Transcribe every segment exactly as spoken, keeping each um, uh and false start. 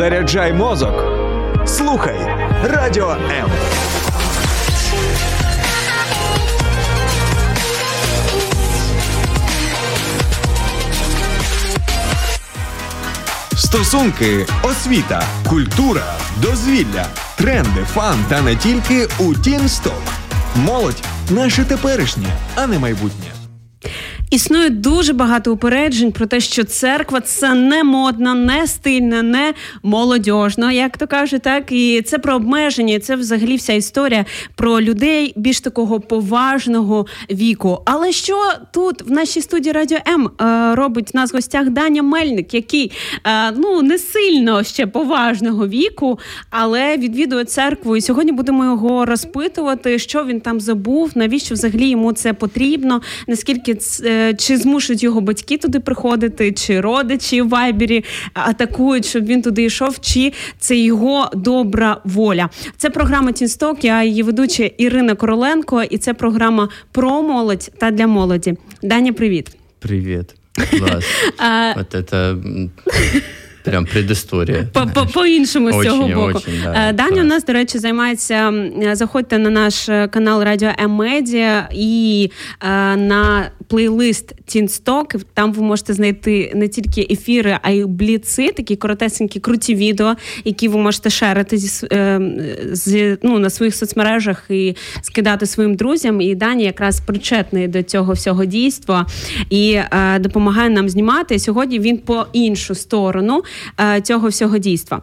Заряджай мозок. Слухай Радіо М. Стосунки, освіта, культура, дозвілля, тренди, фан та не тільки у TeenStop. Молодь – наше теперішнє, а не майбутнє. Існує дуже багато упереджень про те, що церква – це не модно, не стильно, не молодіжно, як то каже, так? І це про обмеження, це взагалі вся історія про людей більш такого поважного віку. Але що тут в нашій студії Радіо М робить в нас в гостях Даня Мельник, який, ну, не сильно ще поважного віку, але відвідує церкву. І сьогодні будемо його розпитувати, що він там забув, навіщо взагалі йому це потрібно, наскільки це... Чи змушують його батьки туди приходити, чи родичі в Вайбері атакують, щоб він туди йшов, чи це його добра воля. Це програма TeenStop, я її ведуча Ірина Короленко, і це програма про молодь та для молоді. Даня, привіт. Привіт. Клас. От це... Прям предісторія. По-по-по-іншому з цього боку. Очень, да, Даня так. У нас, до речі, займається, заходьте на наш канал Радіо М-Медіа і е, на плейлист TeenStop, там ви можете знайти не тільки ефіри, а й бліци, такі коротесенькі, круті відео, які ви можете шерити зі, е, зі, ну, на своїх соцмережах і скидати своїм друзям. І Даня якраз причетний до цього всього дійства і е, допомагає нам знімати. Сьогодні він по іншу сторону цього всього дійства.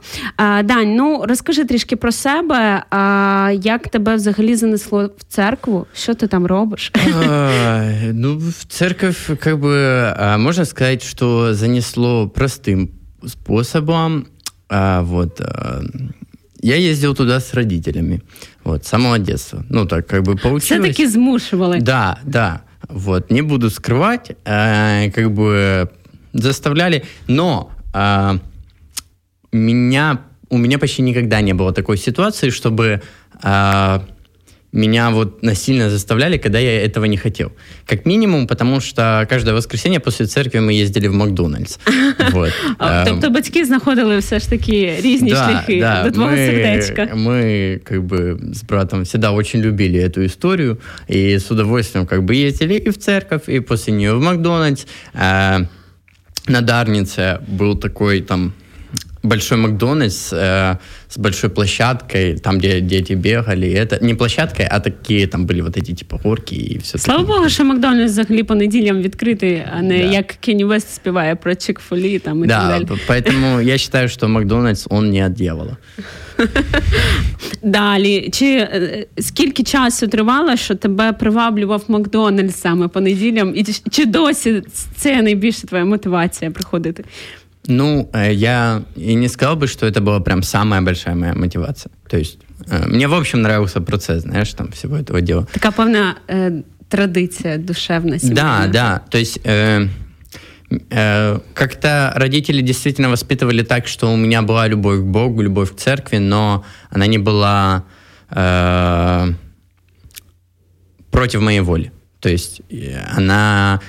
Дань, ну, розкажи трішки про себе. Як тебе взагалі занесло в церкву? Що ти там робиш? А, ну, в церковь, как бы, можно сказать, что занесло простым способом. А, вот, я ездил туда с родителями. Вот, с самого детства. Ну, так, как бы, получилось. Все-таки змушивали. Да, да. Вот, не буду скрывать. А, как бы, заставляли. Но Uh, меня, у меня почти никогда не было такой ситуации, чтобы uh, меня вот насильно заставляли, когда я этого не хотел. Как минимум, потому что каждое воскресенье после церкви мы ездили в Макдональдс. Тобто батьки знаходили все ж таки різні шляхи до твого сердечка. Мы как бы с братом всегда очень любили эту историю и с удовольствием как бы ездили и в церковь, и после нее в Макдональдс. На Дарнице был такой там большой Макдональдс э, с большой площадкой, там, где дети бегали. Это не площадкой, а такие там были вот эти типа горки и все. Слава таки. Богу, що Макдональдс взагалі по неділям відкритий, а не да. Як Кені-Вест співає про Чик-фолі там і да, так далі. Поэтому я считаю, что Макдональдс, он не от дьявола. Далі. Чи скільки часу тривало, що тебе приваблював Макдональдс саме по неділям? І чи досі це найбільше твоя мотивація приходити? Ну, я и не сказал бы, что это была прям самая большая моя мотивация. То есть, мне, в общем, нравился процесс, знаешь, там, всего этого дела. Такая полная э, традиция душевная семейная. Да, да. То есть, э, э, как-то родители действительно воспитывали так, что у меня была любовь к Богу, любовь к церкви, но она не была э, против моей воли. То есть, она...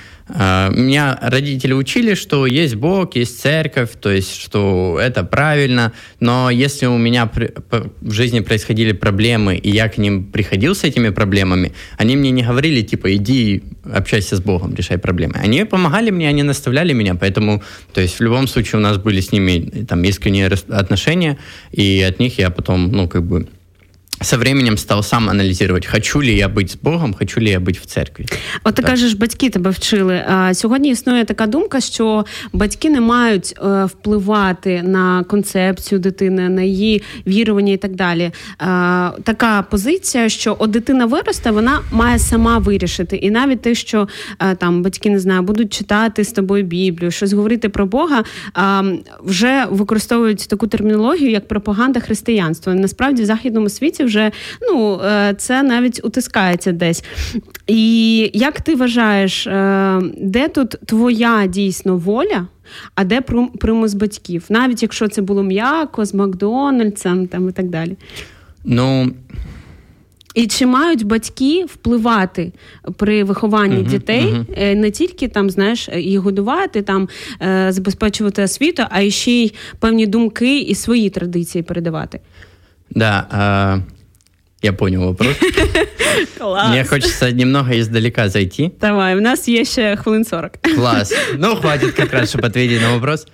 Меня родители учили, что есть Бог, есть церковь, то есть, что это правильно, но если у меня в жизни происходили проблемы, и я к ним приходил с этими проблемами, они мне не говорили, типа, иди общайся с Богом, решай проблемы. Они помогали мне, они наставляли меня, поэтому, то есть, в любом случае у нас были с ними там искренние отношения, и от них я потом, ну, как бы... Со временем став сам аналізувати, хочу ли я бути з Богом, хочу ли я бути в церкві. От ти кажеш, батьки тебе вчили. А сьогодні існує така думка, що батьки не мають е, впливати на концепцію дитини, на її вірування і так далі. Е, така позиція, що от дитина виросте, вона має сама вирішити. І навіть те, що е, там батьки, не знаю, будуть читати з тобою Біблію, щось говорити про Бога, е, вже використовують таку термінологію, як пропаганда християнства. Насправді в західному світі вже, ну, це навіть утискається десь. І як ти вважаєш, де тут твоя дійсно воля, а де примус батьків? Навіть якщо це було м'яко, з Макдональдсом там, і так далі. Ну, І чи мають батьки впливати при вихованні uh-huh, дітей uh-huh. не тільки там, знаєш, їх годувати, там забезпечувати освіту, а ще й певні думки і свої традиції передавати? Да, а... Я понял вопрос. Класс. Мне хочется немного издалека зайти. Давай, у нас есть еще хвилин сорок. Класс. Ну, хватит как раз, чтобы ответить на вопрос.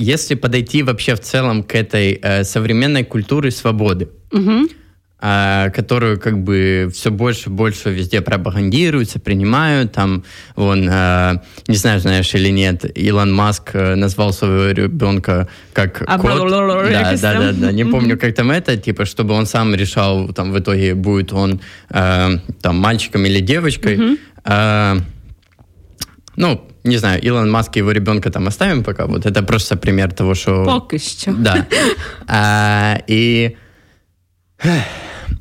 Если подойти вообще в целом к этой современной культуре свободы, которую как бы все больше и больше везде пропагандируется, принимают, там, вон, не знаю, знаешь или нет, Илон Маск назвал своего ребенка как кот. Да, да, да, да, не помню, как там это, типа, чтобы он сам решал, там, в итоге, будет он, там, мальчиком или девочкой. Ну, не знаю, Илон Маск и его ребенка там оставим пока, вот это просто пример того, что... Пока еще. Да. И...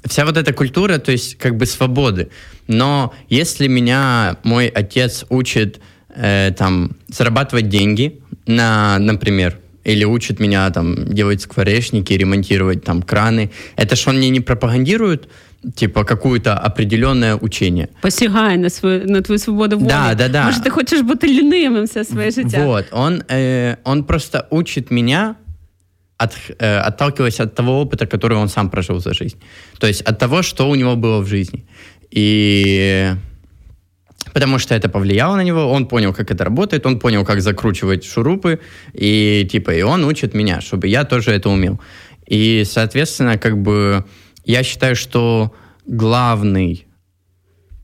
Вся вот эта культура, то есть как бы свободы. Но если меня мой отец учит э, там зарабатывать деньги, на, например, или учит меня там делать скворечники, ремонтировать там краны, это ж он мне не пропагандирует, типа, какое-то определенное учение. Посягай на свою, на твою свободу воли. Да, да, да. Может, ты хочешь быть лінивим все своє життя. Вот, он, э, он просто учит меня, От, э, отталкиваясь от того опыта, который он сам прожил за жизнь. То есть от того, что у него было в жизни. И потому что это повлияло на него, он понял, как это работает, он понял, как закручивать шурупы, и типа, и он учит меня, чтобы я тоже это умел. И, соответственно, как бы я считаю, что главный,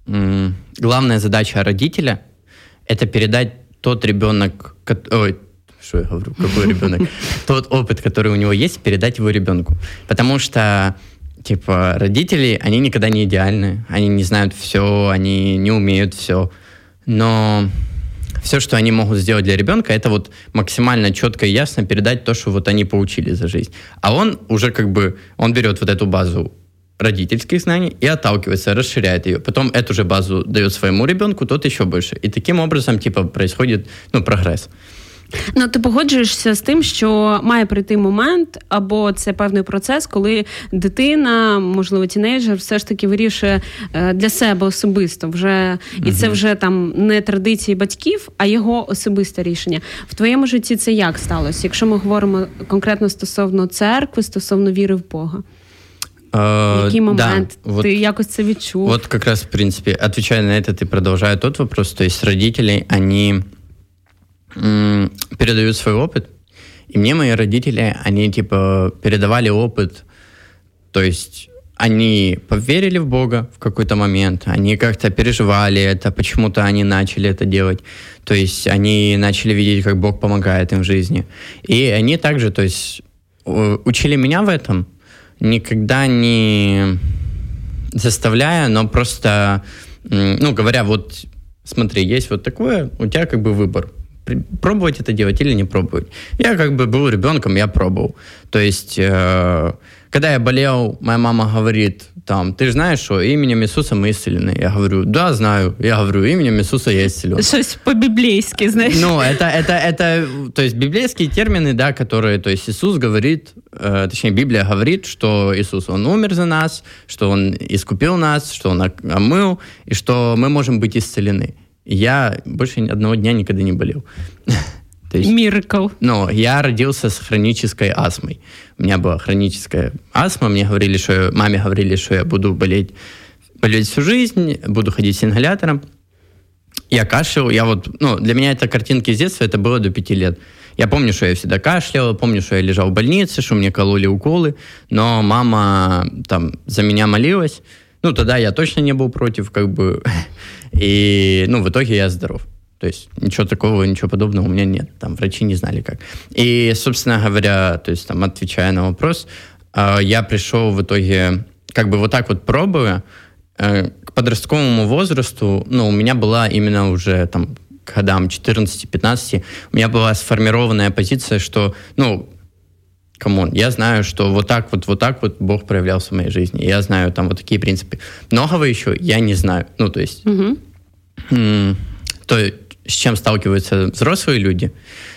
м- главная задача родителя – это передать тот ребенок, который... Что я говорю? Какой ребенок? Тот опыт, который у него есть, передать его ребенку. Потому что, типа, родители, они никогда не идеальны. Они не знают все, они не умеют все. Но все, что они могут сделать для ребенка, это вот максимально четко и ясно передать то, что вот они получили за жизнь. А он уже как бы, он берет вот эту базу родительских знаний и отталкивается, расширяет ее. Потом эту же базу дает своему ребенку, тот еще больше. И таким образом, типа, происходит, ну, прогресс. Ну, ти погоджуєшся з тим, що має прийти момент, або це певний процес, коли дитина, можливо, тінейджер, все ж таки вирішує для себе особисто вже, і угу. це вже там не традиції батьків, а його особисте рішення. В твоєму житті це як сталося, якщо ми говоримо конкретно стосовно церкви, стосовно віри в Бога? Uh, Який момент? Да, вот, ты якось це відчув? Вот как раз, в принципе, отвечая на это, ты продолжаю тот вопрос, то есть родители, они... передают свой опыт. И мне мои родители, они типа передавали опыт. То есть они поверили в Бога в какой-то момент, они как-то переживали это, почему-то они начали это делать. То есть они начали видеть, как Бог помогает им в жизни. И они также, то есть учили меня в этом, никогда не заставляя, но просто, ну, говоря, вот смотри, есть вот такое, у тебя как бы выбор. Пробовать это делать или не пробовать. Я как бы был ребенком, я пробовал. То есть, э, когда я болел, моя мама говорит, там, ты знаешь, что именем Иисуса мы исцелены? Я говорю, да, знаю. Я говорю, именем Иисуса я исцелен. Что-то по-библейски, знаешь. Ну, это, это, это, то есть, библейские термины, да, которые, то есть, Иисус говорит, э, точнее, Библия говорит, что Иисус, Он умер за нас, что Он искупил нас, что Он омыл, и что мы можем быть исцелены. Я больше одного дня никогда не болел. Миракл. Ну, я родился с хронической астмой. У меня была хроническая астма. Мне говорили, что я, маме говорили, что я буду болеть, болеть всю жизнь, буду ходить с ингалятором. Я кашлял. Я вот, ну, для меня это картинки с детства, это было до пяти лет. Я помню, что я всегда кашлял, помню, что я лежал в больнице, что мне кололи уколы, но мама там за меня молилась. Ну, тогда я точно не был против, как бы, и, ну, в итоге я здоров. То есть ничего такого, ничего подобного у меня нет, там, врачи не знали как. И, собственно говоря, то есть, там, отвечая на вопрос, я пришел в итоге, как бы, вот так вот пробуя, к подростковому возрасту, ну, у меня была именно уже, там, к годам четырнадцати-пятнадцати, у меня была сформированная позиция, что, ну, камон, я знаю, что вот так вот, вот так вот Бог проявлялся в моей жизни. Я знаю там вот такие принципы. Многого еще я не знаю. Ну, то есть, угу. то с чем сталкиваются взрослые люди.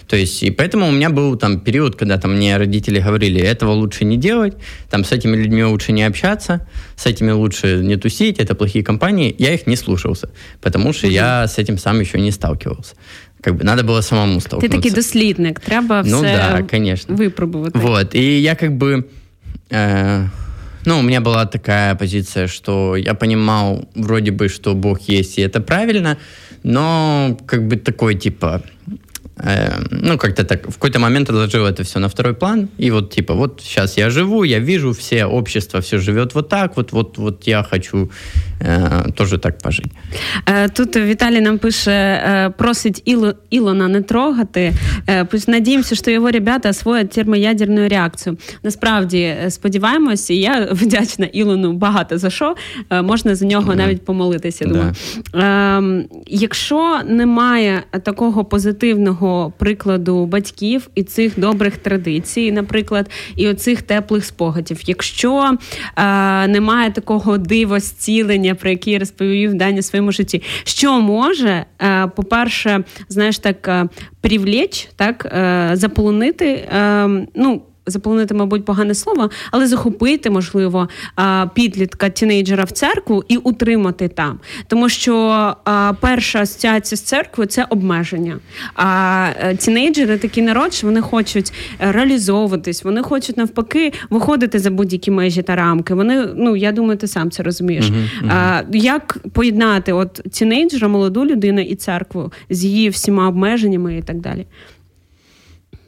То есть, и поэтому у меня был там период, когда там мне родители говорили, этого лучше не делать, там с этими людьми лучше не общаться, с этими лучше не тусить, это плохие компании. Я их не слушался, потому что mm-hmm. я с этим сам еще не сталкивался. Как бы надо было самому столкнуться. Ты такий дослідник, треба ну, все да, випробувати. Вот, и я как бы... Э, ну, у меня была такая позиция, что я понимал вроде бы, что Бог есть, и это правильно, но как бы такой типа... Э, ну, как-то так, в какой-то момент отложил это все на второй план, и вот типа, вот сейчас я живу, я вижу все, общество все живет вот так, вот, вот, вот я хочу э, тоже так пожити. Тут Віталій нам пише, просить Іло, Ілона не трогати, пусть надіємося, що його ребята освоять термоядерну реакцію. Насправді, сподіваємось, і я вдячна Ілону багато за що, можна за нього mm. навіть помолитися, думаю. Да. Е, якщо немає такого позитивного прикладу батьків і цих добрих традицій, наприклад, і оцих теплих спогадів. Якщо е, немає такого дивозцілення, про яке розповів Даня в своєму житті, що може, е, по-перше, знаєш, так, привлеч, так, е, заполонити, е, ну, заполонити, мабуть, погане слово, але захопити, можливо, підлітка, тінейджера в церкву і утримати там. Тому що перша асоціація з церквою – це обмеження. А тінейджери, такий народ, що вони хочуть реалізовуватись, вони хочуть, навпаки, виходити за будь-які межі та рамки. Вони, ну, я думаю, ти сам це розумієш. Uh-huh, uh-huh. Як поєднати от тінейджера, молоду людину і церкву з її всіма обмеженнями і так далі?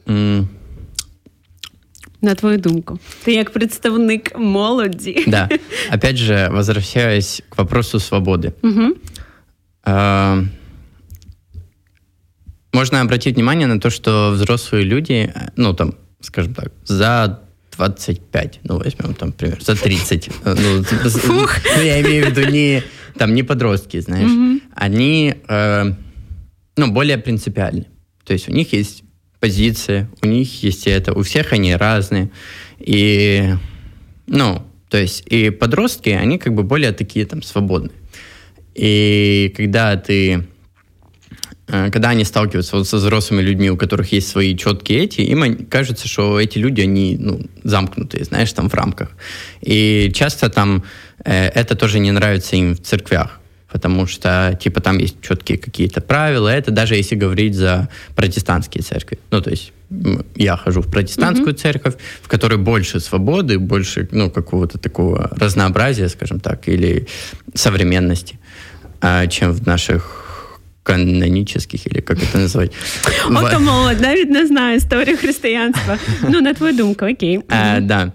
Mm. На твою думку. Ты как представник молоди. Да. Опять же, возвращаясь к вопросу свободы. Угу. Можно обратить внимание на то, что взрослые люди, ну там, скажем так, за двадцать пять, ну возьмем там, например, за тридцать. Ну, я имею в виду не, там, не подростки, знаешь. Угу. Они, э, ну, более принципиальны. То есть у них есть позиции, у них есть это, у всех они разные. И, ну, то есть, и подростки, они как бы более такие там свободные. И когда ты, когда они сталкиваются вот со взрослыми людьми, у которых есть свои четкие эти, им кажется, что эти люди, они, ну, замкнутые, знаешь, там в рамках. И часто там это тоже не нравится им в церквях. Потому что, типа, там есть четкие какие-то правила. Это даже если говорить за протестантские церкви. Ну, то есть я хожу в протестантскую mm-hmm. церковь, в которой больше свободы, больше, ну, какого-то такого разнообразия, скажем так, или современности, чем в наших канонических, или как это назвать. Ото молодь, навіть не знаю историю христианства. Ну, на твою думку, окей. Да.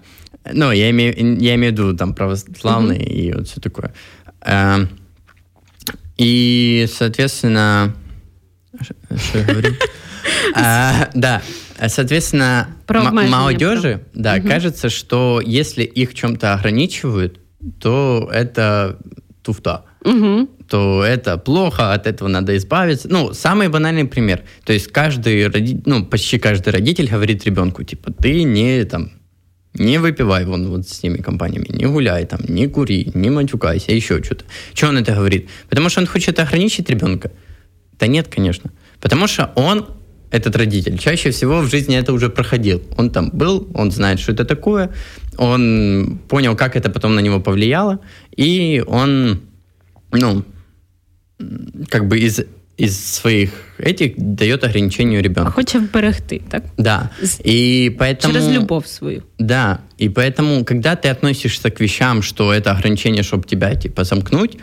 Ну, я имею в виду там православные и вот все такое. И, соответственно, что я говорю? а, да, соответственно, м- молодежи, да, угу. кажется, что если их чем-то ограничивают, то это туфта, угу. то это плохо, от этого надо избавиться. Ну, самый банальный пример. То есть каждый родитель, ну, почти каждый родитель говорит ребенку, типа, ты не там... Не выпивай вон вот с теми компаниями, не гуляй там, не кури, не матюкайся, еще что-то. Чего он это говорит? Потому что он хочет ограничить ребенка? Да нет, конечно. Потому что он, этот родитель, чаще всего в жизни это уже проходил. Он там был, он знает, что это такое, он понял, как это потом на него повлияло, и он, ну, как бы из... из своих этих дает ограничению ребенку. Хочет вберегти, так? Да. И поэтому... Через любовь свою. Да. И поэтому, когда ты относишься к вещам, что это ограничение, чтобы тебя, типа, замкнуть,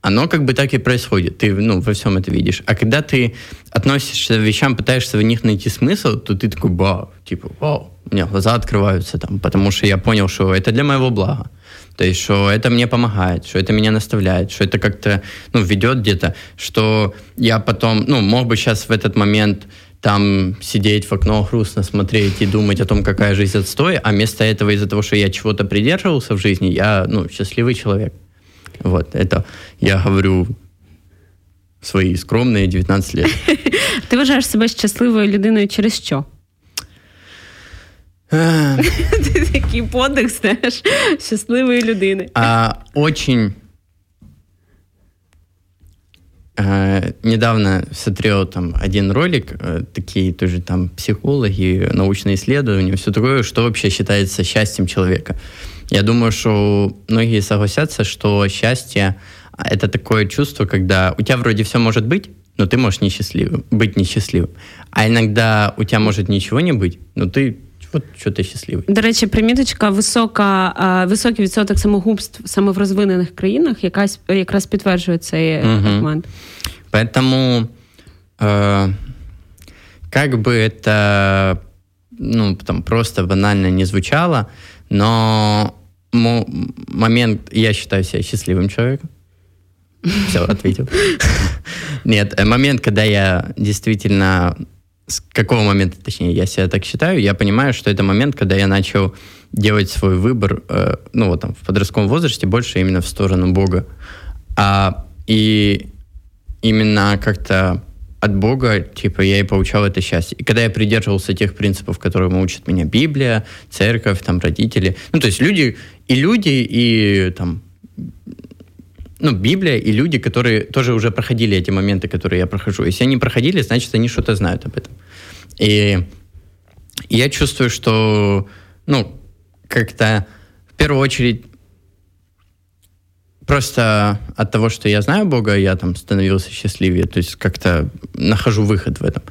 оно как бы так и происходит. Ты, ну, во всем это видишь. А когда ты относишься к вещам, пытаешься в них найти смысл, то ты такой, вау, типа, вау, у меня глаза открываются там, потому что я понял, что это для моего блага. То есть, что это мне помогает, что это меня наставляет, что это как-то, ну, ведет где-то, что я потом, ну, мог бы сейчас в этот момент там сидеть в окно, грустно смотреть и думать о том, какая жизнь отстой, а вместо этого, из-за того, что я чего-то придерживался в жизни, я, ну, счастливый человек. Вот, это я говорю... свої скромні дев'ятнадцять років. Ти вважаєш себе щасливою людиною через що? Ти такий подих, знаєш, щасливої людини. Очень э, недавно смотрел там один ролик, э, такие тоже там психологи, научные исследования, все такое, что вообще считается счастьем человека. Я думаю, что многие согласятся, что счастье – это такое чувство, когда у тебя вроде все может быть, но ты можешь несчастливым, быть несчастливым. А иногда у тебя может ничего не быть, но ты от що ти щасливий. До речі, приміточка, висока, високий відсоток самогубств саме в розвинених країнах якась, якраз підтверджує цей документ. Угу. Тому, е, як би це ну, там, просто банально не звучало, но м- момент, я считаю себя счастливым человеком. Все, ответил. Нет, момент, когда я действительно... С какого момента, точнее, я себя так считаю, я понимаю, что это момент, когда я начал делать свой выбор, э, ну, вот там, в подростковом возрасте, больше именно в сторону Бога. А, и именно как-то от Бога, типа, я и получал это счастье. И когда я придерживался тех принципов, которым учит меня Библия, церковь, там, родители, ну, то есть люди, и люди, и там... Ну, Библия и люди, которые тоже уже проходили эти моменты, которые я прохожу. Если они проходили, значит, они что-то знают об этом. И я чувствую, что, ну, как-то в первую очередь просто от того, что я знаю Бога, я там становился счастливее, то есть как-то нахожу выход в этом.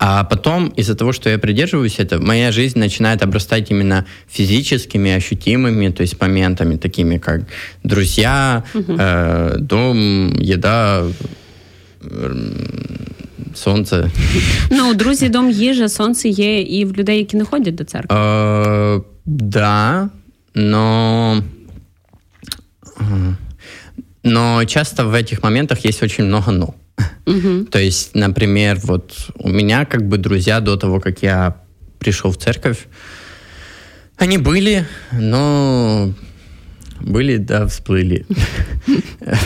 А потом, из-за того, что я придерживаюсь этого, моя жизнь начинает обрастать именно физическими, ощутимыми, то есть моментами, такими как друзья, угу. э, дом, еда, э, сонце. Ну, друзі, дом, їжа, сонце є і в людей, які не ходять до церкви. Е, да, но... Но часто в этих моментах есть очень много «но». Uh-huh. То есть, например, вот у меня как бы друзья до того, как я пришел в церковь, они были, но были, да, всплыли.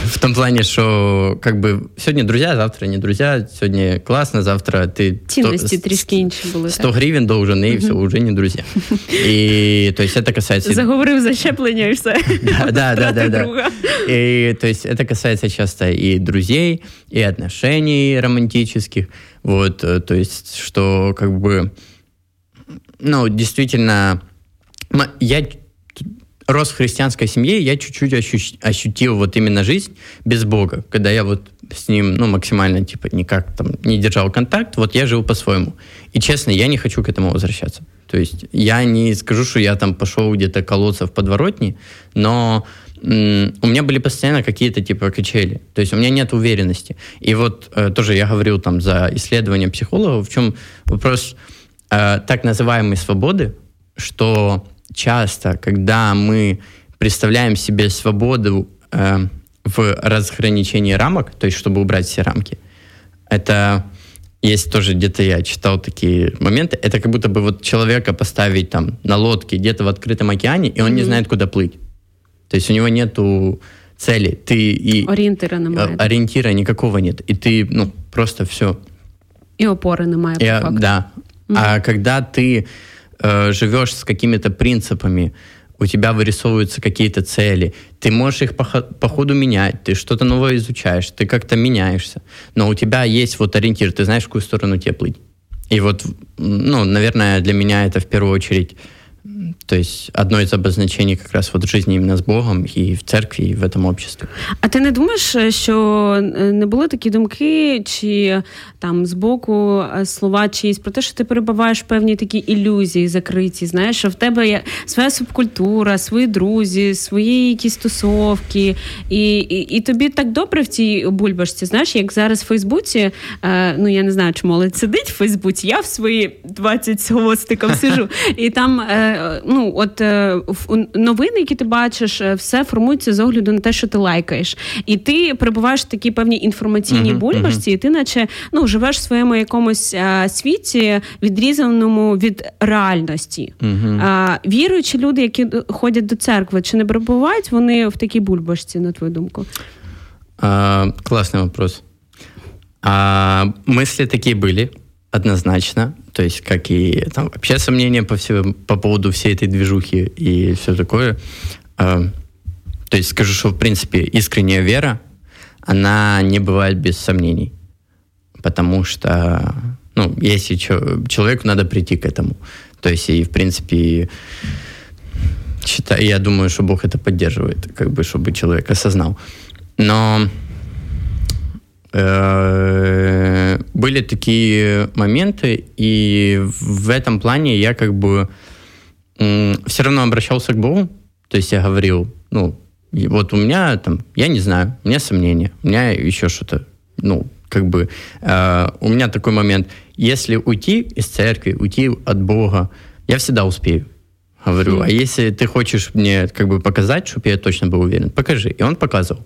В том плане, что как бы сегодня друзья, завтра не друзья, сегодня классно, завтра ты сто гривен должен, и все, уже не друзья. И то есть это касается... Заговорил за щепление и все. Да, да, да, да. И то есть это касается часто и друзей, и отношений романтических. Вот, то есть что как бы... Ну, действительно, я... рос в христианской семье, я чуть-чуть ощу- ощутил вот именно жизнь без Бога, когда я вот с ним, ну, максимально, типа, никак там не держал контакт, вот я жил по-своему. И, честно, я не хочу к этому возвращаться. То есть я не скажу, что я там пошел где-то колоться в подворотне, но м- у меня были постоянно какие-то, типа, качели. То есть у меня нет уверенности. И вот э, тоже я говорил там за исследование психологов, в чем вопрос э, так называемой свободы, что... Часто, когда мы представляем себе свободу э, в разграничении рамок, то есть чтобы убрать все рамки, это есть тоже где-то я читал такие моменты, это как будто бы вот человека поставить там на лодке где-то в открытом океане, и он mm-hmm. не знает, куда плыть. То есть у него нету цели. Ты и ориентира немає. Ориентира никакого нет. И ты, ну, просто все. И опоры немає, по факту. Да. Mm-hmm. А когда ты живешь с какими-то принципами, у тебя вырисовываются какие-то цели, ты можешь их по, по ходу менять, ты что-то новое изучаешь, ты как-то меняешься, но у тебя есть вот ориентир, ты знаешь, в какую сторону тебе плыть. И вот, ну, наверное, для меня это в первую очередь, то есть одно из обозначений как раз вот жизни именно с Богом и в церкви, и в этом обществе. А ти не думаєш, що не були такі думки, чи там з боку слова чиїсь про те, що ти перебуваєш в певній такій ілюзії закриті, знаєш, що в тебе є своя субкультура, свої друзі, свої якісь тусовки, і, і, і тобі так добре в цій бульбашці, знаєш, як зараз в Фейсбуці, е, ну я не знаю, чи молодь сидить в Фейсбуці, я в свої двадцять з хвостиком сижу, і там... Е, Ну, от новини, які ти бачиш, все формується з огляду на те, що ти лайкаєш. І ти перебуваєш в такій певній інформаційній uh-huh, бульбашці, uh-huh. і ти наче, ну, живеш в своєму якомусь а, світі, відрізаному від реальності. Uh-huh. А, віруючі люди, які ходять до церкви, чи не перебувають вони в такій бульбашці, на твою думку? А, класний вопрос. А, мислі такі були. Однозначно. То есть, как и там вообще сомнения по, всему, по поводу всей этой движухи и все такое. Э, то есть, скажу, что, в принципе, искренняя вера, она не бывает без сомнений. Потому что, ну, если человеку надо прийти к этому. То есть, и, в принципе, считаю, я думаю, что Бог это поддерживает, как бы, чтобы человек осознал. Но э, были такие моменты, и в этом плане я как бы э, все равно обращался к Богу. То есть, я говорил, ну, вот у меня там, я не знаю, у меня сомнения, у меня еще что-то, ну, как бы, э, у меня такой момент, если уйти из церкви, уйти от Бога, я всегда успею, говорю, а если ты хочешь мне, как бы, показать, чтобы я точно был уверен, покажи, и он показывал.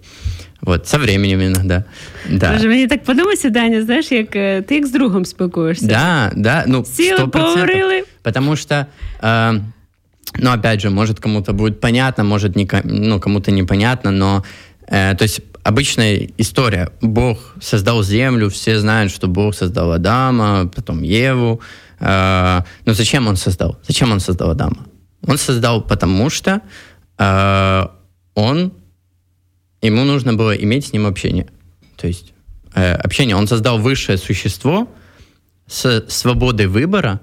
Вот, со временем иногда. Да. Боже, мені так подумалося, Даня, знаєш, як ти як з другом спілкуєшся. Да, да, ну, сіли, сто процентов. Поговорили. Потому что, э, ну, опять же, может, кому-то будет понятно, может, не, ну, кому-то непонятно, но, э, то есть, обычная история. Бог создал землю, все знают, что Бог создал Адама, потом Еву. Э, но зачем он создал? Зачем он создал Адама? Он создал, потому что э, он, ему нужно было иметь с ним общение. То есть э, общение. Он создал высшее существо с свободой выбора,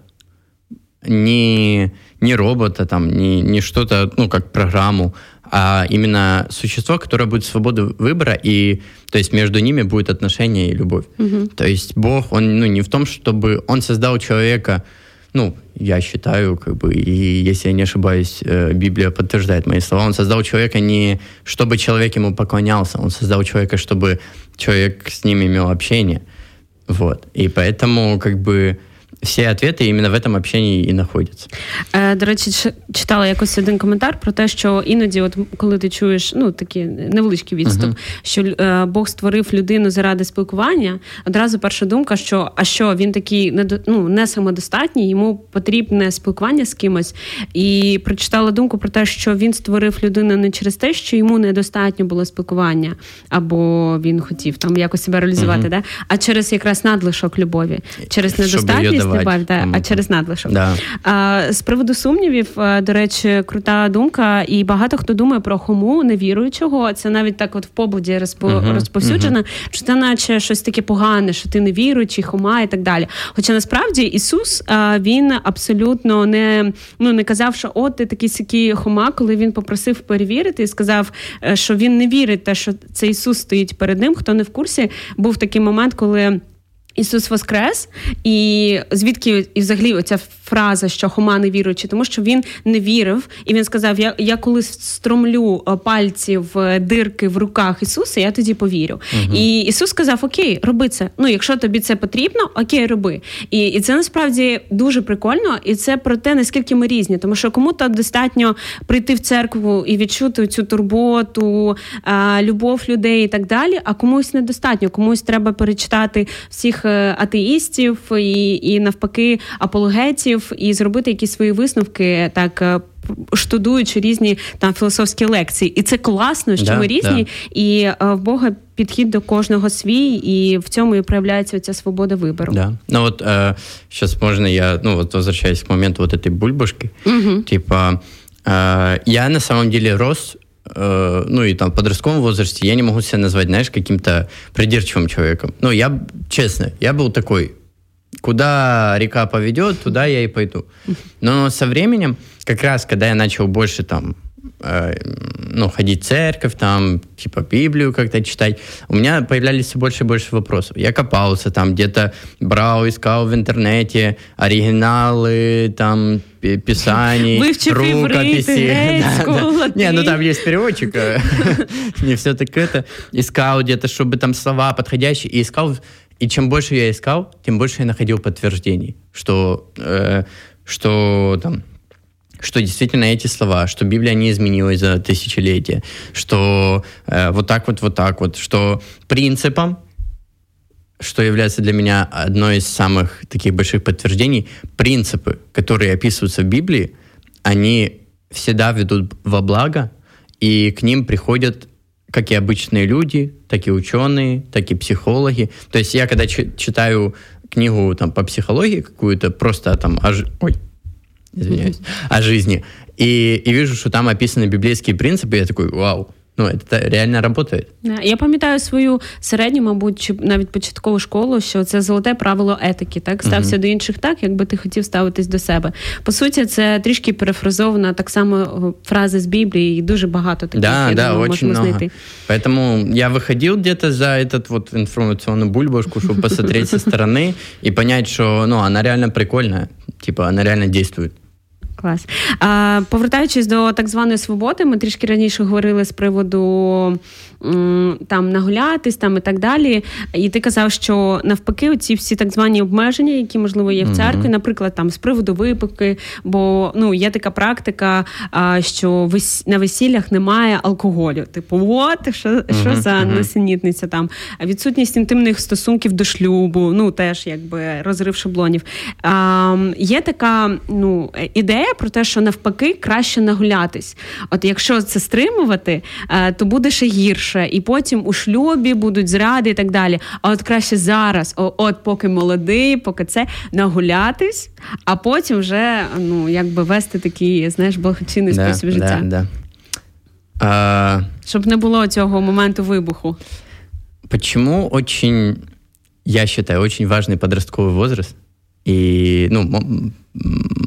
не, не робота, там, не, не что-то, ну, как программу, а именно существо, которое будет свобода выбора, и, то есть, между ними будет отношение и любовь. Угу. То есть Бог, он, ну, не в том, чтобы он создал человека, ну, я считаю, как бы, и если я не ошибаюсь, Библия подтверждает мои слова, он создал человека не чтобы человек ему поклонялся, он создал человека, чтобы человек с ним имел общение. Вот. И поэтому, как бы, всі відповіді іменно в цьому спілкуванні і знаходяться. До речі, читала якось один коментар про те, що іноді, от коли ти чуєш, ну, такий невеличкий відступ, uh-huh. що е, Бог створив людину заради спілкування, одразу перша думка, що а що, він такий, ну, не самодостатній, йому потрібне спілкування з кимось. І прочитала думку про те, що він створив людину не через те, що йому недостатньо було спілкування, або він хотів там якось себе реалізувати, uh-huh. да? А через якраз надлишок любові, через недостатність. Добавь, да, а через надлишок. Да. А, з приводу сумнівів, до речі, крута думка, і багато хто думає про хому, невіруючого, це навіть так от в побуді розпо... uh-huh. розповсюджено, uh-huh. що це наче щось таке погане, що ти невіруючий, хома і так далі. Хоча насправді Ісус, він абсолютно не, ну, не казав, що от ти такий сякий хома, коли він попросив перевірити і сказав, що він не вірить те, що це Ісус стоїть перед ним, хто не в курсі, був такий момент, коли Ісус воскрес, і звідки і взагалі оця фраза, що хома невіруючий, тому що він не вірив, і він сказав, я, я коли стромлю пальці в дирки в руках Ісуса, я тоді повірю. Угу. І Ісус сказав, окей, роби це. Ну, якщо тобі це потрібно, окей, роби. І, і це насправді дуже прикольно, і це про те, наскільки ми різні, тому що кому-то достатньо прийти в церкву і відчути цю турботу, любов людей і так далі, а комусь недостатньо, комусь треба перечитати всіх атеїстів і, і навпаки апологетів, і зробити якісь свої висновки, так штудуючи різні там філософські лекції. І це класно, що да, ми різні, да. І в Бога підхід до кожного свій, і в цьому і проявляється ця свобода вибору. Да. Ну от, е, щас можна я, ну, от, возвращаюсь к моменту вот этой бульбашки. Угу. Типа, е, я на самом деле рос, Uh, ну и там в подростковом возрасте я не могу себя назвать, знаешь, каким-то придирчивым человеком. Ну, я, честно, я был такой, куда река поведет, туда я и пойду. Но со временем, как раз, когда я начал больше там, э, ну, ходить в церковь, там, типа, Библию как-то читать, у меня появлялись все больше и больше вопросов. Я копался там, где-то брал, искал в интернете оригиналы, там, писаний, рукописи. Да, да. Не, ну там есть переводчик. Не все так это. Искал где-то, чтобы там слова подходящие. И искал, и чем больше я искал, тем больше я находил подтверждений, что, э, что там, что действительно эти слова, что Библия не изменилась за тысячелетия, что э, вот так вот, вот так вот, что принципом, что является для меня одной из самых таких больших подтверждений, принципы, которые описываются в Библии, они всегда ведут во благо, и к ним приходят как и обычные люди, так и ученые, так и психологи. То есть я, когда ч- читаю книгу там, по психологии какую-то, просто там о, ж... Ой, извиняюсь, о жизни, и, и вижу, что там описаны библейские принципы, я такой, вау, Ну, это реально работает. Я пам'ятаю свою середню, мабуть, чи навіть початкову школу, що це золоте правило етики, так? Стався mm-hmm. до інших так, якби ти хотів ставитись до себе. По суті, це трішки перефразовано так само фрази з Біблії, і дуже багато таких, да, я да, думаю, можемо много. Знайти. Поэтому я виходив где-то за этот вот информационную бульбашку, щоб посмотреть со стороны і понять, що, ну, вона реально прикольна, типа, вона реально действует. Клас. А, повертаючись до так званої свободи, ми трішки раніше говорили з приводу там нагулятись, там і так далі. І ти казав, що навпаки, ці всі так звані обмеження, які, можливо, є в церкві, mm-hmm. наприклад, там з приводу випивки, бо, ну, є така практика, а, що вис... на весіллях немає алкоголю. Типу, от, що, mm-hmm. що за mm-hmm. несенітниця там. Відсутність інтимних стосунків до шлюбу, ну, теж, якби, розрив шаблонів. А, є така, ну, ідея про те, що навпаки, краще нагулятись. От, якщо це стримувати, а, то буде ще гірше. І потім у шлюбі будуть зради і так далі. А от краще зараз, от поки молодий, поки це, нагулятись, а потім вже, ну, якби вести такий, знаєш, благочинний да, спосіб життя. Да, да. А... Щоб не було цього моменту вибуху. Почему очень, я считаю, очень важный подростковый возраст, и, ну,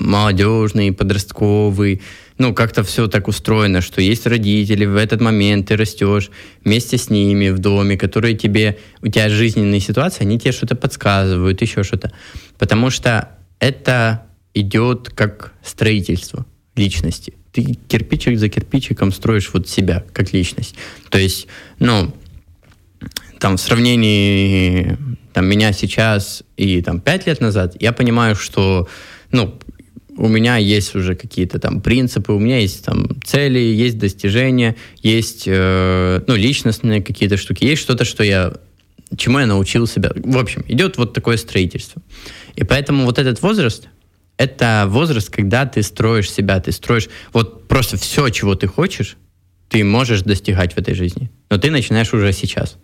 молодежный, подростковый, ну, как-то все так устроено, что есть родители, в этот момент ты растешь вместе с ними в доме, которые тебе, у тебя жизненные ситуации, они тебе что-то подсказывают, еще что-то. Потому что это идет как строительство личности. Ты кирпичик за кирпичиком строишь вот себя как личность. То есть, ну, там в сравнении там, меня сейчас и там пять лет назад, я понимаю, что, ну, у меня есть уже какие-то там принципы, у меня есть там цели, есть достижения, есть э, ну, личностные какие-то штуки, есть что-то, что я, чему я научил себя. В общем, идет вот такое строительство. И поэтому вот этот возраст, это возраст, когда ты строишь себя, ты строишь вот просто все, чего ты хочешь, ты можешь достигать в этой жизни. Но ты начинаешь уже сейчас.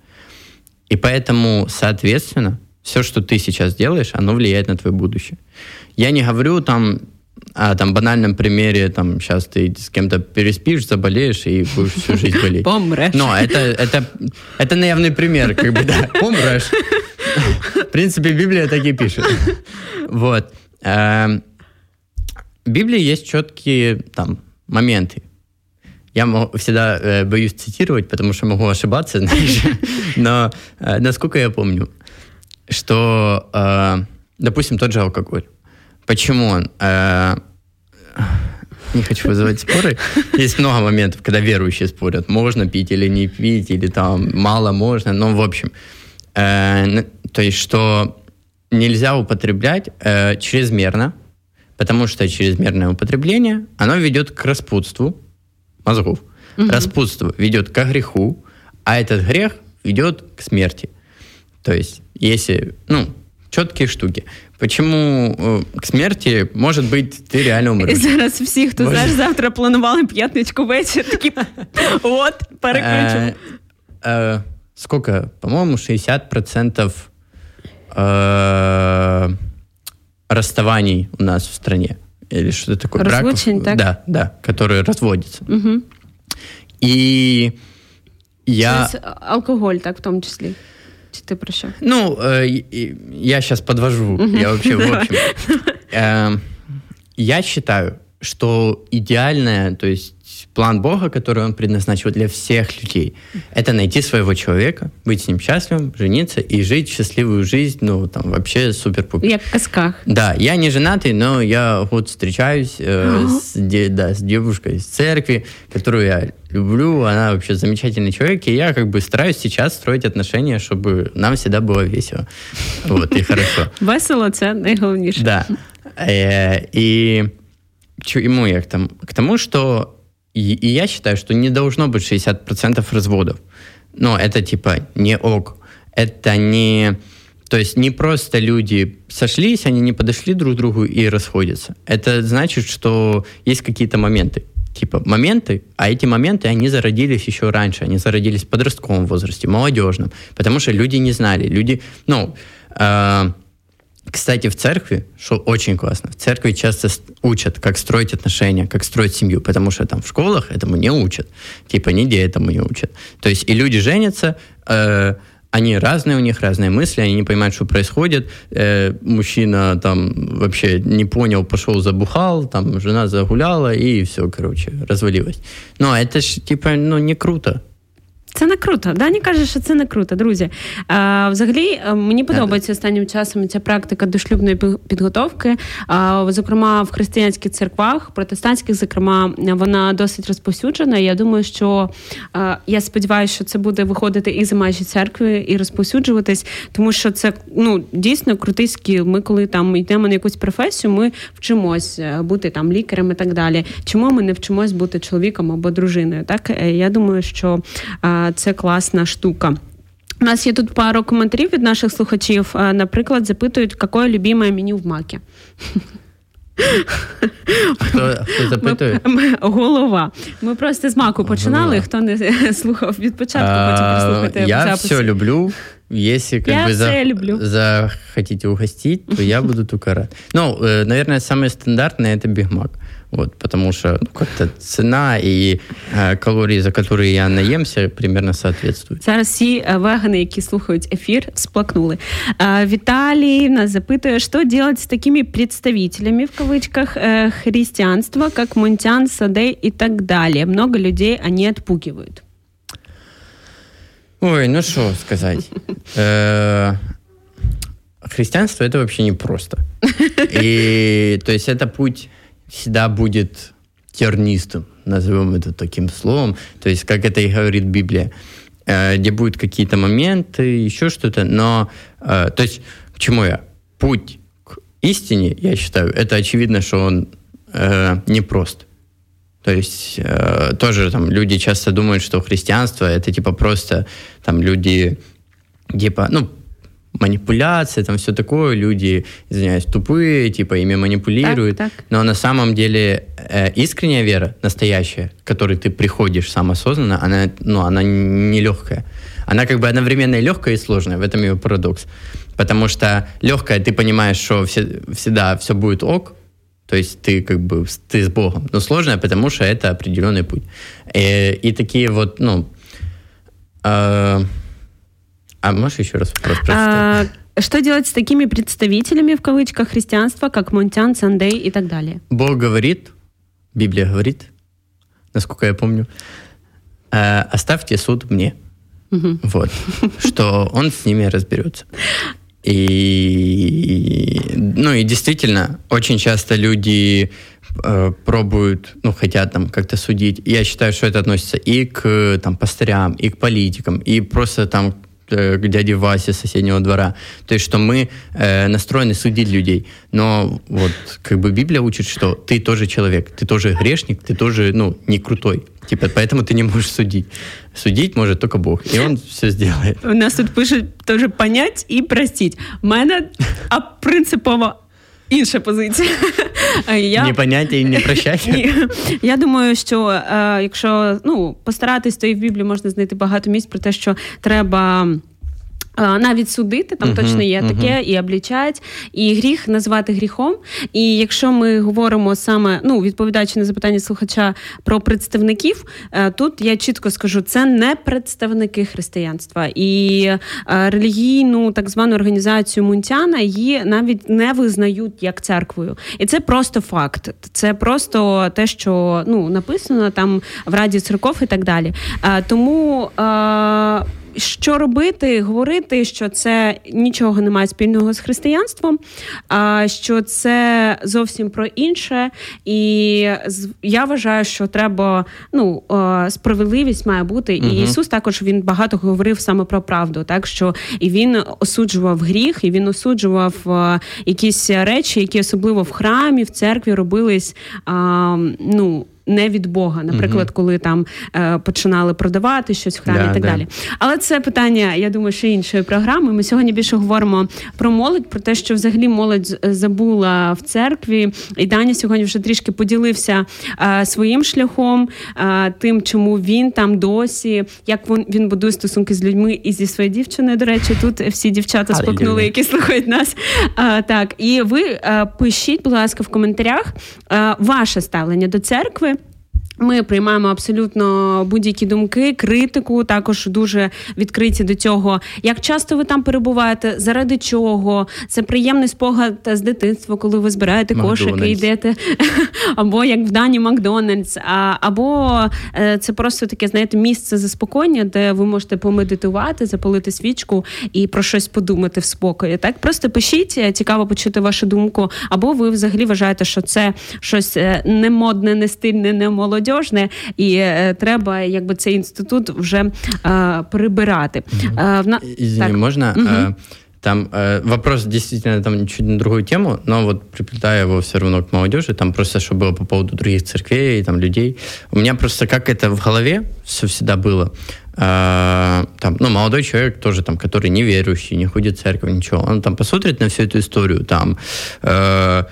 И поэтому, соответственно, все, что ты сейчас делаешь, оно влияет на твое будущее. Я не говорю там о там, банальном примере, там, сейчас ты с кем-то переспишь, заболеешь и будешь всю жизнь болеть. Помрешь. Но это, это, это наявный пример, как бы, да, помрешь. В принципе, Библия так и пишет. Вот. В Библии есть четкие там, моменты. Я могу, всегда боюсь цитировать, потому что могу ошибаться, знаешь. Но насколько я помню, что, э, допустим, тот же алкоголь. Почему он? Э, не хочу вызывать споры. Есть много моментов, когда верующие спорят, можно пить или не пить, или там мало можно. Ну, в общем, э, то есть, что нельзя употреблять э, чрезмерно, потому что чрезмерное употребление, оно ведет к распутству мозгов. Угу. Распутство ведет ко греху, а этот грех ведет к смерти. То есть, если, ну, четкие штуки. Почему к смерти, может быть, ты реально умрешь. І зараз всі, хто знаєш, завтра планували п'ятничку вечір, такі, от, переключимо. Э, э, сколько? По-моему, шестьдесят процентов э, расставаний у нас в стране. Или что-то такое. Разлучень, браков, так? Да, да, которые разводятся. Угу. И я... То есть, алкоголь, так, в том числе. Чи ти про що? Ну, э, я сейчас подвожу. Uh-huh. Я вообще, в общем... Э, я считаю, что идеальное, то есть план Бога, который он предназначил для всех людей, это найти своего человека, быть с ним счастливым, жениться и жить счастливую жизнь, ну, там, вообще супер-пупер. Я в казках. Да, я не женатый, но я вот встречаюсь э, uh-huh. с, де, да, с девушкой из церкви, которую я... люблю, она вообще замечательный человек, и я как бы стараюсь сейчас строить отношения, чтобы нам всегда было весело. Вот, и хорошо. Весело, це найголовніше. Да. И чему я к тому? К тому, что и я считаю, что не должно быть шестьдесят процентов разводов. Но это типа не ок. Это не... То есть не просто люди сошлись, они не подошли друг к другу и расходятся. Это значит, что есть какие-то моменты. Типа моменты, а эти моменты, они зародились еще раньше, они зародились в подростковом возрасте, молодежном, потому что люди не знали, люди, ну, э, Кстати, в церкви, что очень классно, в церкви часто учат, как строить отношения, как строить семью, потому что там в школах этому не учат, типа нигде этому не учат. То есть и люди женятся, э, они разные, у них разные мысли, они не понимают, что происходит, э, мужчина там вообще не понял, пошел забухал, там жена загуляла и все, короче, развалилось. Но это ж типа, ну, не круто. Це не круто. Даня каже, що це не круто, друзі. А, взагалі, мені подобається останнім часом ця практика дошлюбної підготовки. А, зокрема, в християнських церквах, протестантських, зокрема, вона досить розповсюджена. Я думаю, що а, я сподіваюся, що це буде виходити і за межі церкви, і розповсюджуватись, тому що це, ну, дійсно крутий скіл. Ми, коли там йдемо на якусь професію, ми вчимось бути там лікарем і так далі. Чому ми не вчимось бути чоловіком або дружиною? Так, я думаю, що це класна штука. У нас є тут пару коментарів від наших слухачів. Наприклад, запитують, какое любимое меню в Макі. Хто, хто запитує? Ми, ми, голова. Ми просто з Маку починали, хто не слухав від початку, потім прослухайте. Я все люблю. Если как я бы за, захотите угостить, то я буду только рад. Ну, наверное, самое стандартное – это Биг Мак. Вот, потому что ну, как-то цена и э, калории, за которые я наемся, примерно соответствуют. Зараз всі вегани, які слухають ефір, сплакнули. Віталій нас запитує, що делать з такими представителями, в кавичках, христианства, як Мунтян, Сандей і так далі. Много людей вони отпугивают. Ой, ну что сказать. Христианство – это вообще непросто. И, то есть, это путь всегда будет тернистым, назовем это таким словом. То есть, как это и говорит Библия. Где будут какие-то моменты, еще что-то. Но, то есть, к чему я? Путь к истине, я считаю, это очевидно, что он непрост. То есть э, тоже там люди часто думают, что христианство это типа просто там люди типа, ну, манипуляции, там все такое, люди, извиняюсь, тупые, типа ими манипулируют. Так, так. Но на самом деле э, искренняя вера, настоящая, к которой ты приходишь самоосознанно, она, ну, она нелегкая. Она как бы одновременно и легкая, и сложная, в этом ее парадокс. Потому что легкая, ты понимаешь, что все, всегда все будет ок, то есть ты как бы ты с Богом. Но сложное, потому что это определенный путь. И, и такие вот, ну... Э, а можешь еще раз вопрос прочитать? Что делать с такими представителями, в кавычках, христианства, как Мунтян, Сандей и так далее? Бог говорит, Библия говорит, насколько я помню, э, оставьте суд мне. Угу. Вот. Что он с ними разберется. И, ну, и действительно, очень часто люди э, пробуют, ну, хотят там как-то судить. Я считаю, что это относится и к там, пастырям, и к политикам, и просто там к дяде Васе соседнего двора. То есть, что мы э, настроены судить людей. Но вот как бы Библия учит, что ты тоже человек, ты тоже грешник, ты тоже, ну, не крутой. Типа, поэтому ты не можешь судить. Судить может только Бог. И он все сделает. У нас тут пишут тоже понять и простить. У меня принципово інша позиція. Я... Не поняття і не прощання. Я думаю, що е, якщо ну, постаратись, то і в Біблії можна знайти багато місць про те, що треба навіть судити, там uh-huh, точно є таке, uh-huh. і облічать, і гріх назвати гріхом. І якщо ми говоримо саме, ну, відповідаючи на запитання слухача про представників, тут я чітко скажу, це не представники християнства. І релігійну так звану організацію Мунтяна її навіть не визнають як церквою. І це просто факт. Це просто те, що ну, написано там в Раді церков і так далі. Тому... Що робити? Говорити, що це нічого не має спільного з християнством, а що це зовсім про інше. І я вважаю, що треба, ну, справедливість має бути. І угу. Ісус також, він багато говорив саме про правду, так, що і він осуджував гріх, і він осуджував якісь речі, які особливо в храмі, в церкві робились, ну, не від Бога. Наприклад, mm-hmm. коли там е, починали продавати щось в храмі yeah, і так yeah. далі. Але це питання, я думаю, ще іншої програми. Ми сьогодні більше говоримо про молодь, про те, що взагалі молодь забула в церкві. І Даня сьогодні вже трішки поділився е, своїм шляхом, е, тим, чому він там досі, як він, він будує стосунки з людьми і зі своєю дівчиною. До речі, тут всі дівчата спокнули, які слухають нас. Е, так, і ви е, пишіть, будь ласка, в коментарях е, ваше ставлення до церкви. Ми приймаємо абсолютно будь-які думки, критику, також дуже відкриті до цього. Як часто ви там перебуваєте, заради чого? Це приємний спогад з дитинства, коли ви збираєте кошики і йдете. Або як в Дані Макдональдс. Або це просто таке, знаєте, місце заспокоєння, де ви можете помедитувати, запалити свічку і про щось подумати в спокої. Так? Просто пишіть, цікаво почути вашу думку. Або ви взагалі вважаєте, що це щось не модне, не стильне, не молодь. І е, треба, якби цей інститут вже е, перебирати. Mm-hmm. Е, вна... Извини, можно? Mm-hmm. Э, там э, вопрос действительно там чуть на другую тему, но вот приплетаю его все равно к молодежи, там просто, что было по поводу других церквей, там людей. У меня просто как это в голове все всегда было. Э, там, ну, молодой человек тоже, там, который не верующий, не ходит в церковь, ничего. Он там посмотрит на всю эту историю, там... Э,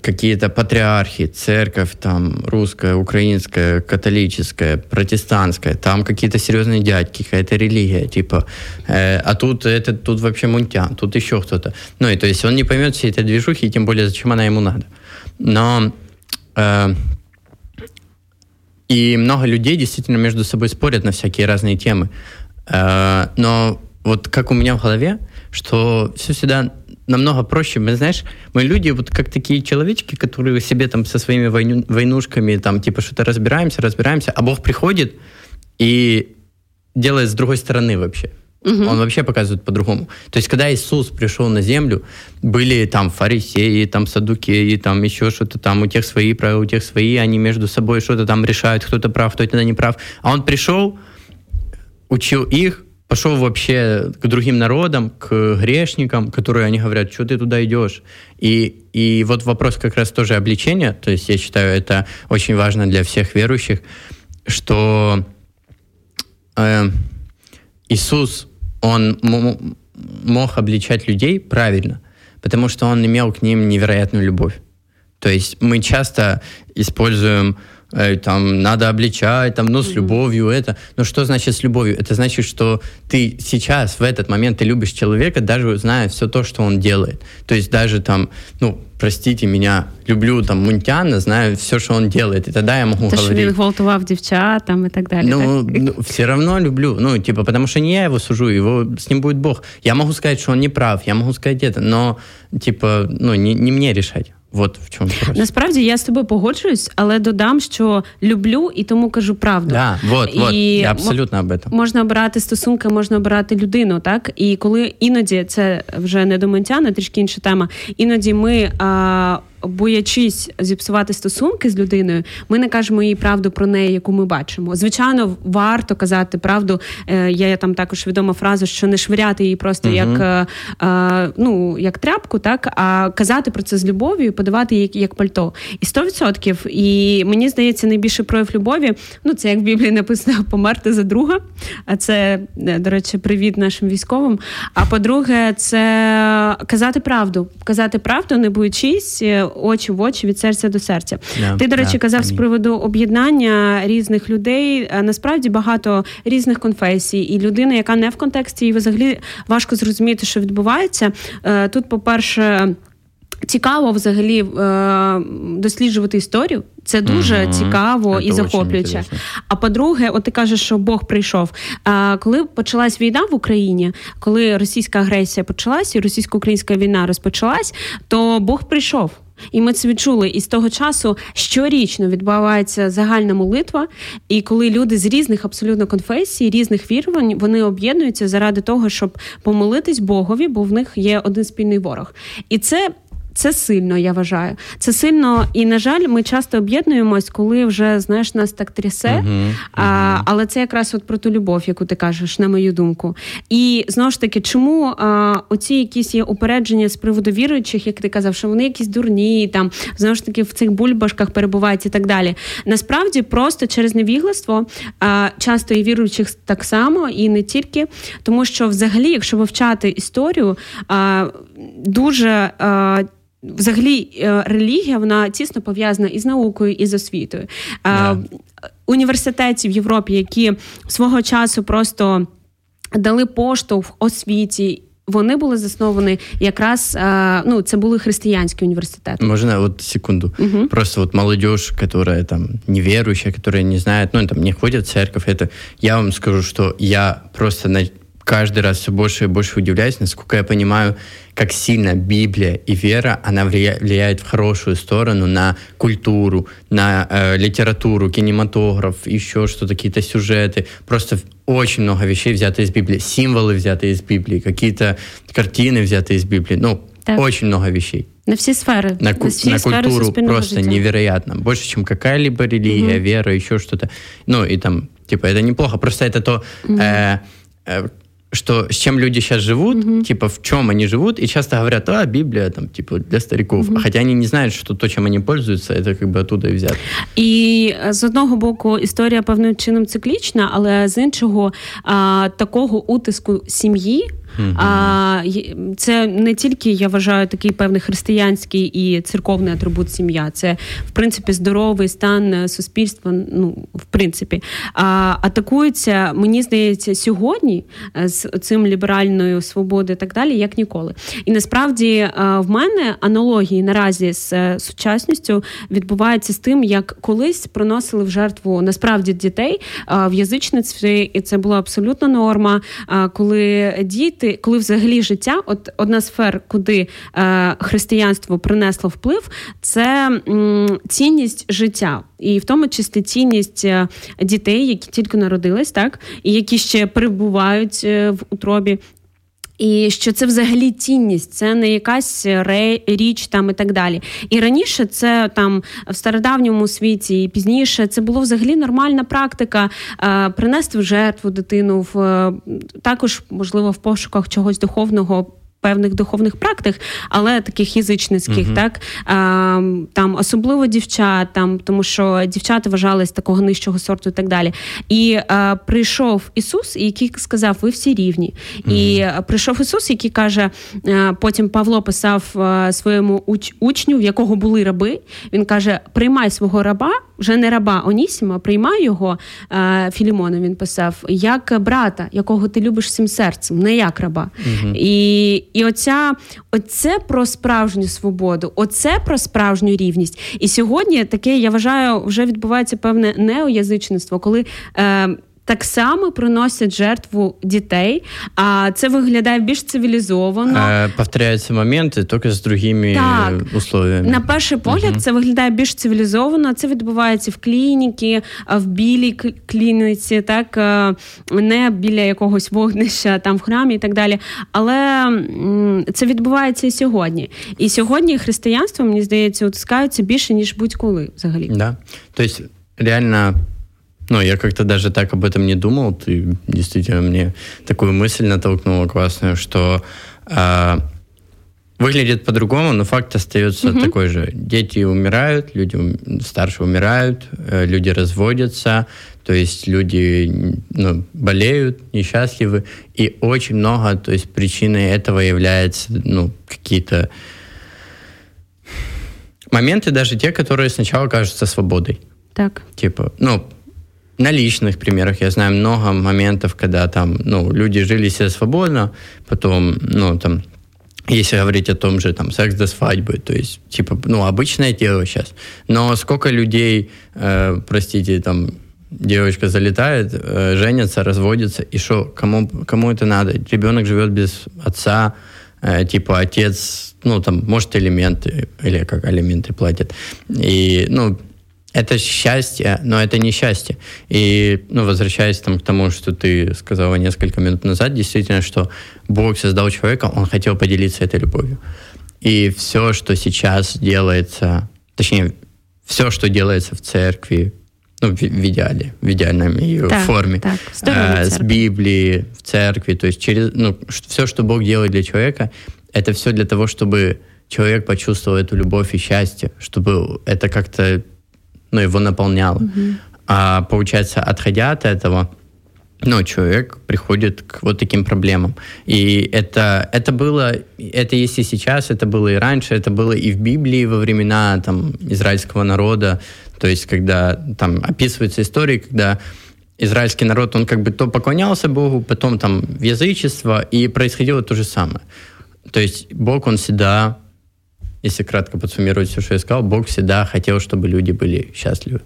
какие-то патриархи, церковь там русская, украинская, католическая, протестантская, там какие-то серьезные дядьки, какая-то религия, типа, э, а тут это, тут вообще Мунтян, тут еще кто-то. Ну и то есть он не поймет всей этой движухи, и тем более зачем она ему надо. Но э, и много людей действительно между собой спорят на всякие разные темы. Э, но вот как у меня в голове, что все всегда... намного проще, мы, знаешь, мы люди вот как такие человечки, которые себе там со своими войну, войнушками там типа что-то разбираемся, разбираемся, а Бог приходит и делает с другой стороны вообще. Угу. Он вообще показывает по-другому. То есть, когда Иисус пришел на землю, были там фарисеи, там саддукеи, там еще что-то там, у тех свои правила, у тех свои, они между собой что-то там решают, кто-то прав, кто-то не прав. А он пришел, учил их, пошел вообще к другим народам, к грешникам, которые они говорят, что ты туда идешь. И, и вот вопрос как раз тоже обличения, то есть я считаю, это очень важно для всех верующих, что э, Иисус, он м- мог обличать людей правильно, потому что он имел к ним невероятную любовь. То есть мы часто используем там, надо обличать, там, ну, с любовью это. Ну, что значит с любовью? Это значит, что ты сейчас, в этот момент, ты любишь человека, даже зная все то, что он делает. То есть даже там, ну, простите меня, люблю там Мунтяна, знаю все, что он делает, и тогда я могу то, говорить. То, что он гвалтував дівчат, там, и так далее. Ну, так? ну, все равно люблю, ну, типа, потому что не я его сужу, его, с ним будет Бог. Я могу сказать, что он не прав, я могу сказать это, но, типа, ну, не, не мне решать. Вот в чому просто. Насправді я з тобою погоджуюсь, але додам, що люблю і тому кажу правду. Да, вот, вот. Я абсолютно об этом. Можна обирати стосунки, можна обирати людину, так? І коли іноді, це вже не до Мунтяна, трішки інша тема, іноді ми... А... боячись зіпсувати стосунки з людиною, ми не кажемо їй правду про неї, яку ми бачимо. Звичайно, варто казати правду. Я там також відома фраза, що не швиряти її просто uh-huh. як, е, ну, як тряпку, так, а казати про це з любов'ю, подавати її як пальто. І сто відсотків. І мені здається, найбільший прояв любові, ну, це як в Біблії написано, померти за друга. А це, до речі, привіт нашим військовим. А по-друге, це казати правду. Казати правду, не боючись, очі в очі, від серця до серця. Yeah, Ти, до речі, yeah, казав I mean. з приводу об'єднання різних людей. Насправді багато різних конфесій. І людина, яка не в контексті, і взагалі важко зрозуміти, що відбувається. Тут, по-перше, цікаво взагалі досліджувати історію. Це дуже mm-hmm. цікаво це і захоплююче. А по-друге, от ти кажеш, що Бог прийшов. А, коли почалась війна в Україні, коли російська агресія почалась і російсько-українська війна розпочалась, то Бог прийшов. І ми це відчули. І з того часу щорічно відбувається загальна молитва, і коли люди з різних абсолютно конфесій, різних вірувань, вони об'єднуються заради того, щоб помолитись Богові, бо в них є один спільний ворог. І це Це сильно, я вважаю. Це сильно, і, на жаль, ми часто об'єднуємось, коли вже, знаєш, нас так трясе. Uh-huh. А, але це якраз от про ту любов, яку ти кажеш, на мою думку. І, знову ж таки, чому а, оці якісь є упередження з приводу віруючих, як ти казав, що вони якісь дурні, там, знову ж таки, в цих бульбашках перебувають і так далі. Насправді, просто через невігластво а, часто і віруючих так само, і не тільки. Тому що, взагалі, якщо вивчати історію, а, дуже... А, Взагалі, релігія, вона тісно пов'язана і з наукою, і з освітою. Yeah. Університети в Європі, які свого часу просто дали поштовх освіті, вони були засновані якраз, ну, це були християнські університети. Можна, от, секунду. Uh-huh. Просто от молодежь, которая там неверующая, которая не знает, ну, там, не ходит в церковь, это, я вам скажу, что я просто... На... каждый раз все больше и больше удивляюсь, насколько я понимаю, как сильно Библия и вера, она влияет в хорошую сторону на культуру, на э, литературу, кинематограф, еще что-то, какие-то сюжеты. Просто очень много вещей взяты из Библии, символы взяты из Библии, какие-то картины взяты из Библии. Ну, так. Очень много вещей. На все сферы. На, ку- на, все на сферы культуру просто життя. Невероятно. Больше, чем какая-либо религия, угу. вера, еще что-то. Ну, и там, типа, это неплохо. Просто это то... Угу. Э, э, что с чем люди сейчас живут, mm-hmm. типа в чем они живут, и часто говорят, а, Библия там, типа, для стариков. Mm-hmm. Хотя они не знают, что то, чем они пользуются, это как бы оттуда і взято. І з одного боку історія певним чином циклічна, але з іншого а, такого утиску сім'ї, mm-hmm. а, це не тільки, я вважаю, такий певний християнський і церковний атрибут сім'я, це, в принципі, здоровий стан суспільства, ну, в принципі. А, атакується, мені здається, сьогодні з цим ліберальною свободою і так далі, як ніколи. І насправді в мене аналогії наразі з сучасністю відбуваються з тим, як колись приносили в жертву насправді дітей в язичництві, і це була абсолютно норма, коли діти, коли взагалі життя, от одна сфера, куди християнство принесло вплив, це цінність життя. І в тому числі цінність дітей, які тільки народились, так, і які ще перебувають в утробі. І що це взагалі цінність, це не якась річ там і так далі. І раніше це там в стародавньому світі і пізніше це було взагалі нормальна практика е, принести в жертву дитину, в е, також, можливо, в пошуках чогось духовного, певних духовних практик, але таких язичницьких, uh-huh. так, а, там, особливо дівчат, там, тому що дівчата вважались такого нижчого сорту і так далі. І а, прийшов Ісус, який сказав, ви всі рівні. Uh-huh. І прийшов Ісус, який каже, а, потім Павло писав а, своєму уч- учню, в якого були раби, він каже, приймай свого раба, вже не раба Онісіма, приймай його, а, Філімона він писав, як брата, якого ти любиш всім серцем, не як раба. Uh-huh. І І оця, оце про справжню свободу, оце про справжню рівність. І сьогодні таке, я вважаю, вже відбувається певне неоязичництво, коли е, так само приносять жертву дітей, а це виглядає більш цивілізовано. Е, повторяються моменти, тільки з другими условиями. На перший погляд, угу. це виглядає більш цивілізовано, це відбувається в клініці, в білій клініці, так, не біля якогось вогнища, там в храмі і так далі. Але це відбувається і сьогодні. І сьогодні християнство, мені здається, утискаються більше, ніж будь-коли взагалі. Да. Тобто, реально... Ну, я как-то даже так об этом не думал. Ты действительно мне такую мысль натолкнула классную, что э, выглядит по-другому, но факт остается mm-hmm. такой же. Дети умирают, люди старше умирают, э, люди разводятся, то есть люди ну, болеют, несчастливы. И очень много, то есть причиной этого являются ну, какие-то моменты, даже те, которые сначала кажутся свободой. Так. Типа, ну... На личных примерах я знаю много моментов, когда там, ну, люди жили себе свободно, потом, ну, там, если говорить о том же, там, секс до свадьбы, то есть, типа, ну, обычное дело сейчас. Но сколько людей, э, простите, там, девочка залетает, э, женится, разводится, и что, кому, кому это надо? Ребенок живет без отца, э, типа, отец, ну, там, может, алименты, или как алименты платят, и, ну, это счастье, но это не счастье. И, ну, возвращаясь там к тому, что ты сказала несколько минут назад, действительно, что Бог создал человека, он хотел поделиться этой любовью. И все, что сейчас делается, точнее, все, что делается в церкви, ну, в идеале, в идеальном ее так, форме, так, э, с Библии, в церкви, то есть через, ну, все, что Бог делает для человека, это все для того, чтобы человек почувствовал эту любовь и счастье, чтобы это как-то, ну, его наполняло. Угу. А получается, отходя от этого, ну, человек приходит к вот таким проблемам. И это, это было, это есть и сейчас, это было и раньше, это было и в Библии во времена там, израильского народа, то есть когда там описываются истории, когда израильский народ, он как бы то поклонялся Богу, потом там в язычество, и происходило то же самое. То есть Бог, он всегда, если кратко подсуммировать все, что я сказал, Бог всегда хотел, чтобы люди были счастливы.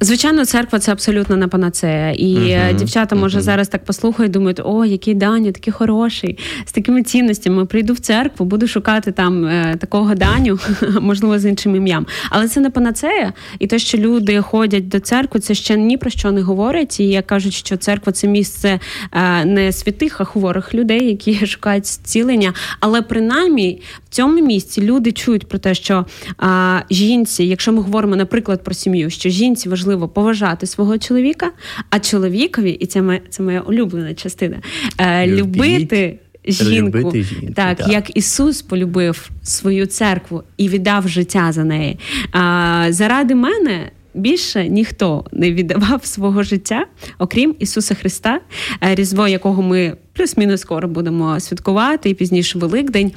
Звичайно, церква – це абсолютно не панацея. І uh-huh. дівчата, може, uh-huh. зараз так послухають, думають, о, який Даня, такий хороший, з такими цінностями. Прийду в церкву, буду шукати там е, такого Даню, можливо, з іншим ім'ям. Але це не панацея. І те, що люди ходять до церкви, це ще ні про що не говорять. І як кажуть, що церква – це місце е, не святих, а хворих людей, які шукають зцілення. Але принаймні в цьому місці люди чують про те, що е, жінці, якщо ми говоримо, наприклад, про сім'ю, що жінці важливо поважати свого чоловіка, а чоловікові, і це моя, це моя улюблена частина, любити, любити жінку, любити жінку так, так, як Ісус полюбив свою церкву і віддав життя за неї. А, заради мене більше ніхто не віддавав свого життя, окрім Ісуса Христа, Різдво, якого ми плюс-мінус скоро будемо святкувати, і пізніше Великдень.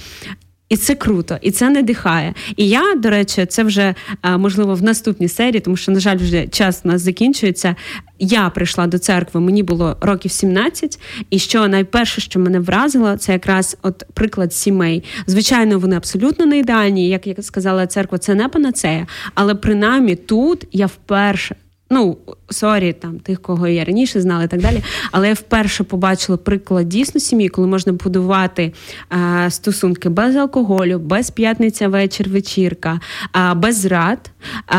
І це круто, і це надихає. І я, до речі, це вже, можливо, в наступній серії, тому що, на жаль, вже час у нас закінчується. Я прийшла до церкви, мені було років сімнадцять, і що найперше, що мене вразило, це якраз от приклад сімей. Звичайно, вони абсолютно не ідеальні, як я сказала, церква – це не панацея, але принаймні тут я вперше, ну, сорі, там, тих, кого я раніше знала і так далі, але я вперше побачила приклад дійсно сім'ї, коли можна будувати е, стосунки без алкоголю, без п'ятниця вечір, вечірка, е, без зрад, е,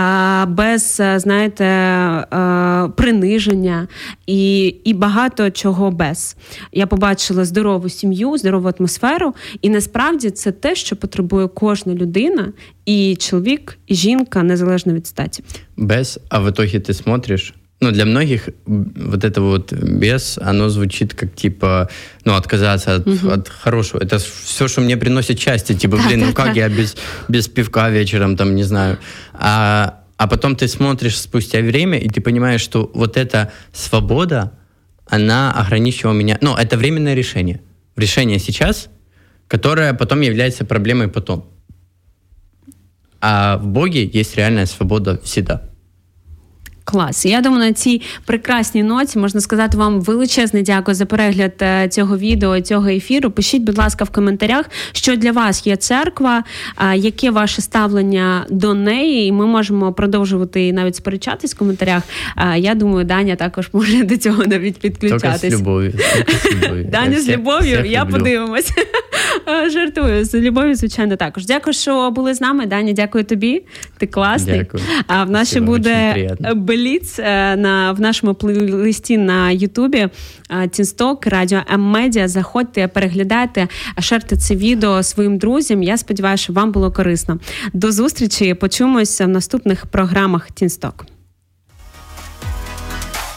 без, знаєте, е, приниження і, і багато чого без. Я побачила здорову сім'ю, здорову атмосферу, і насправді це те, що потребує кожна людина, і чоловік, і жінка, незалежно від статі. Без, а в итоге ти смотриш, ну, для многих вот это вот без, оно звучит как, типа, ну, отказаться от, угу. от хорошего. Это все, что мне приносит счастье. Типа, блин, ну как я без, без пивка вечером, там, не знаю. А, а потом ты смотришь спустя время, и ты понимаешь, что вот эта свобода, она ограничивала меня. Ну, это временное решение. Решение сейчас, которое потом является проблемой потом. А в Боге есть реальная свобода всегда. Клас. Я думаю, на цій прекрасній ноті можна сказати вам величезне дякую за перегляд цього відео, цього ефіру. Пишіть, будь ласка, в коментарях, що для вас є церква, яке ваше ставлення до неї, і ми можемо продовжувати навіть сперечатись в коментарях. Я думаю, Даня також може до цього навіть підключатись. Тільки з любов'ю. Даня з любов'ю, я подивимось. Жартую, з любов'ю, звичайно, також. Дякую, що були з нами. Даня, дякую тобі. Ти класний. Дякую. А в нас ще буде Бліц на, в нашому плейлисті на Ютубі TeenStop, Радіо М Медіа. Заходьте, переглядайте, шерте це відео своїм друзям. Я сподіваюся, що вам було корисно. До зустрічі, почуємося в наступних програмах TeenStop.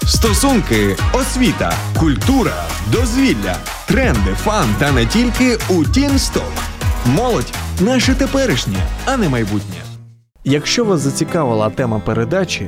Стосунки, освіта, культура, дозвілля, тренди, фан та не тільки у TeenStop. Молодь – наше теперішнє, а не майбутнє. Якщо вас зацікавила тема передачі,